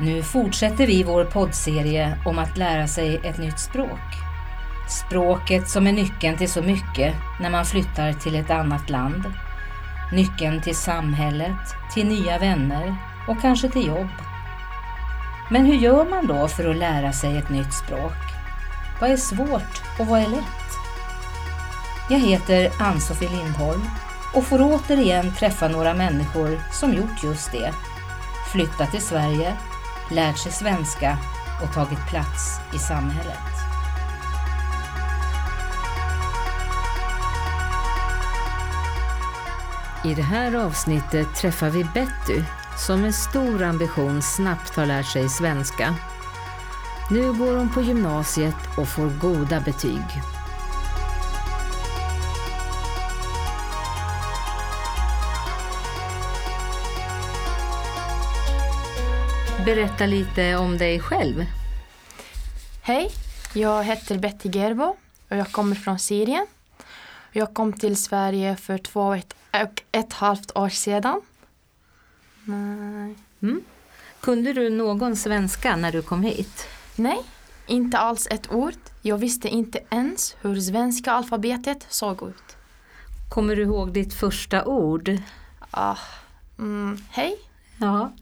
Nu fortsätter vi vår poddserie om att lära sig ett nytt språk. Språket som är nyckeln till så mycket när man flyttar till ett annat land. Nyckeln till samhället, till nya vänner och kanske till jobb. Men hur gör man då för att lära sig ett nytt språk? Vad är svårt och vad är lätt? Jag heter Ann-Sofie Lindholm och får återigen träffa några människor som gjort just det. Flyttat till Sverige, lärt sig svenska och tagit plats i samhället. I det här avsnittet träffar vi Betty som med stor ambition snabbt har lärt sig svenska. Nu går hon på gymnasiet och får goda betyg. Berätta lite om dig själv. Hej, jag heter Betty Gerbo och jag kommer från Syrien. Jag kom till Sverige för 2,5 år sedan. Nej. Mm. Kunde du någon svenska när du kom hit? Nej, inte alls ett ord. Jag visste inte ens hur svenska alfabetet såg ut. Kommer du ihåg ditt första ord? Hej. Ja.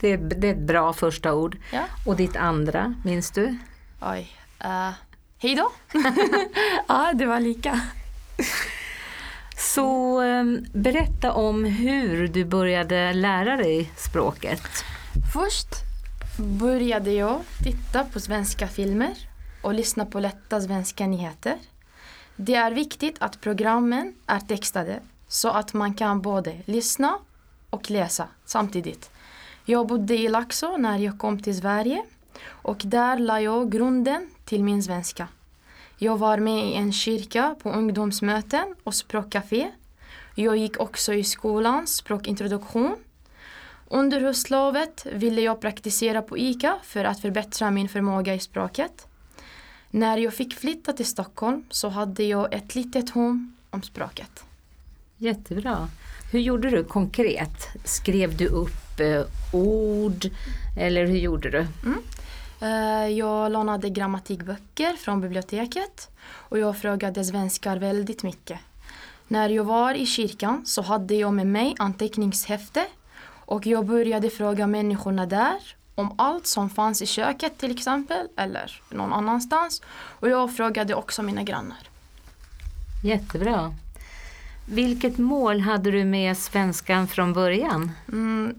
Det är ett bra första ord. Ja. Och ditt andra, minns du? Oj, hej då. Ja, det var lika. Så berätta om hur du började lära dig språket. Först började jag titta på svenska filmer och lyssna på lätta svenska nyheter. Det är viktigt att programmen är textade så att man kan både lyssna och läsa samtidigt. Jag bodde i Laxå när jag kom till Sverige och där la jag grunden till min svenska. Jag var med i en kyrka på ungdomsmöten och språkcafé. Jag gick också i skolans språkintroduktion. Under höstlovet ville jag praktisera på ICA för att förbättra min förmåga i språket. När jag fick flytta till Stockholm så hade jag ett litet hum om språket. Jättebra. Hur gjorde du konkret? Skrev du upp ord eller hur gjorde du? Jag lånade grammatikböcker från biblioteket och jag frågade svenskar väldigt mycket. När jag var i kyrkan så hade jag med mig anteckningshäfte och jag började fråga människorna där om allt som fanns i köket till exempel eller någon annanstans och jag frågade också mina grannar. Jättebra. Vilket mål hade du med svenskan från början?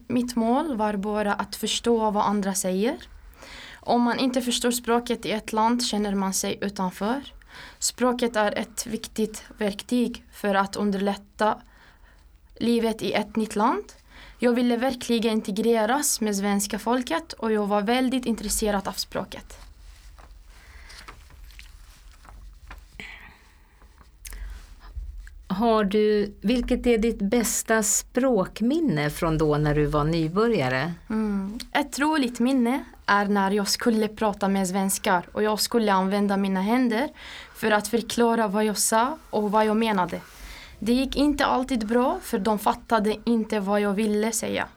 Mitt mål var bara att förstå vad andra säger. Om man inte förstår språket i ett land känner man sig utanför. Språket är ett viktigt verktyg för att underlätta livet i ett nytt land. Jag ville verkligen integreras med svenska folket och jag var väldigt intresserad av språket. Vilket är ditt bästa språkminne från då när du var nybörjare? Ett roligt minne är när jag skulle prata med svenskar och jag skulle använda mina händer för att förklara vad jag sa och vad jag menade. Det gick inte alltid bra för de fattade inte vad jag ville säga.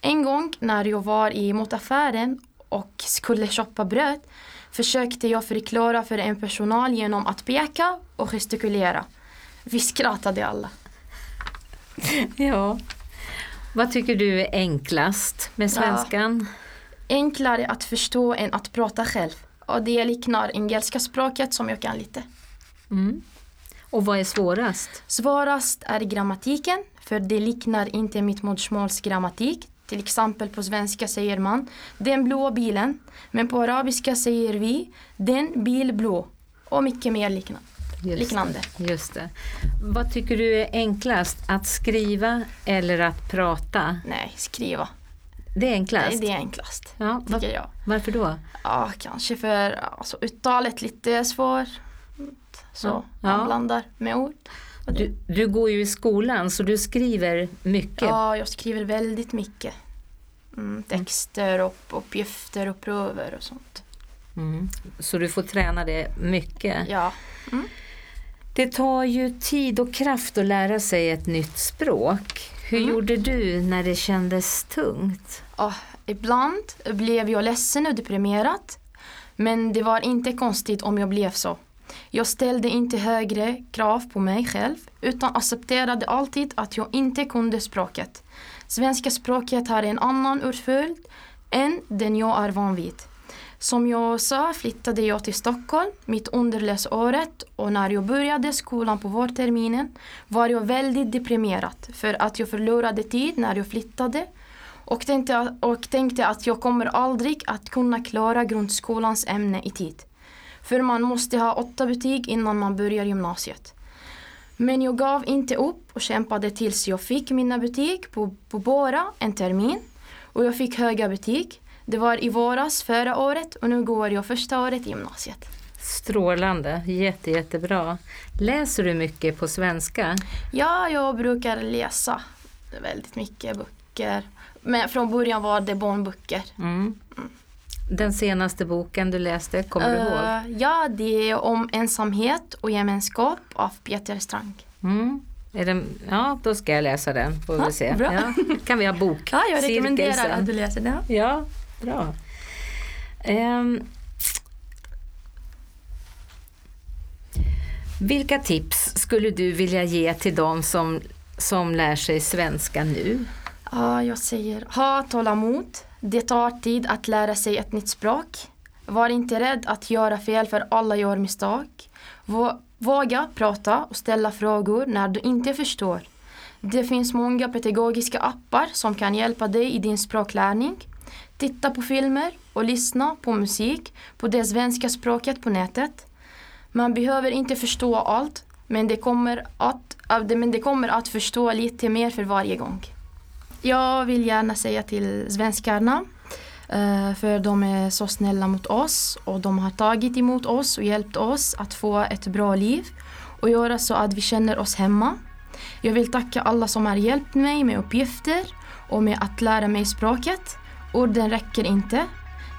En gång när jag var i mataffären och skulle köpa bröd försökte jag förklara för en personal genom att peka och gestikulera. Vi skrattade alla. Ja. Vad tycker du är enklast med svenskan? Ja. Enklare att förstå än att prata själv. Och det liknar engelska språket som jag kan lite. Mm. Och vad är svårast? Svårast är grammatiken. För det liknar inte mitt modersmåls grammatik. Till exempel på svenska säger man den blå bilen. Men på arabiska säger vi den bil blå. Och mycket mer liknande. Just det. Vad tycker du är enklast? Att skriva eller att prata? Nej, skriva. Det är enklast? Nej, det är enklast, ja, tycker jag. Varför då? Ja, kanske för uttalet lite svårt. Man blandar med ord. Du går ju i skolan så du skriver mycket. Ja, jag skriver väldigt mycket. Texter och uppgifter och prover och sånt. Så du får träna det mycket. Ja. Det tar ju tid och kraft att lära sig ett nytt språk. Hur gjorde du när det kändes tungt? Ibland blev jag ledsen och deprimerad. Men det var inte konstigt om jag blev så. Jag ställde inte högre krav på mig själv utan accepterade alltid att jag inte kunde språket. Svenska språket har en annan ordföljd än den jag är van vid. Som jag sa flyttade jag till Stockholm mitt under läsåret och när jag började skolan på vårterminen var jag väldigt deprimerad för att jag förlorade tid när jag flyttade och tänkte att jag kommer aldrig att kunna klara grundskolans ämne i tid. För man måste ha 8 betyg innan man börjar gymnasiet. Men jag gav inte upp och kämpade tills jag fick mina betyg på bara en termin. Och jag fick höga betyg. Det var i våras förra året och nu går jag första året i gymnasiet. Strålande, jättebra. Läser du mycket på svenska? Ja, jag brukar läsa väldigt mycket böcker. Men från början var det barnböcker. Den senaste boken du läste, kommer du ihåg? Ja, det är om ensamhet och gemenskap av Peter Strang. Ja, då ska jag läsa den. Får vi se. Bra. Ja, kan vi ha bok? Ja, jag rekommenderar att du läser den. Ja, bra. Vilka tips skulle du vilja ge till de som lär sig svenska nu? Ja, jag säger ha tålamod. Det tar tid att lära sig ett nytt språk. Var inte rädd att göra fel för alla gör misstag. Våga prata och ställa frågor när du inte förstår. Det finns många pedagogiska appar som kan hjälpa dig i din språklärning. Titta på filmer och lyssna på musik på det svenska språket på nätet. Man behöver inte förstå allt, men det kommer att förstå lite mer för varje gång. Jag vill gärna säga till svenskarna, för de är så snälla mot oss och de har tagit emot oss och hjälpt oss att få ett bra liv och göra så att vi känner oss hemma. Jag vill tacka alla som har hjälpt mig med uppgifter och med att lära mig språket. Orden räcker inte.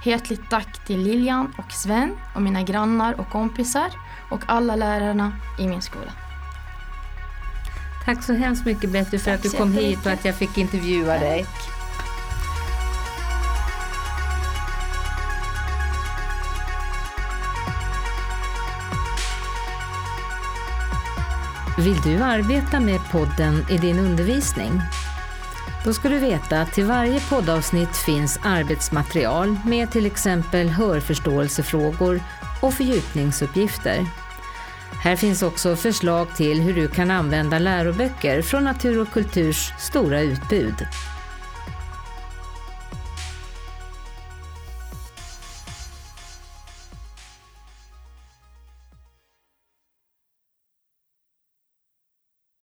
Hjärtligt tack till Lilian och Sven och mina grannar och kompisar och alla lärarna i min skola. Tack så hemskt mycket Betty för att du kom hit och att jag fick intervjua dig. Vill du arbeta med podden i din undervisning? Då ska du veta att till varje poddavsnitt finns arbetsmaterial med till exempel hörförståelsefrågor och fördjupningsuppgifter. Här finns också förslag till hur du kan använda läroböcker från Natur och Kulturs stora utbud.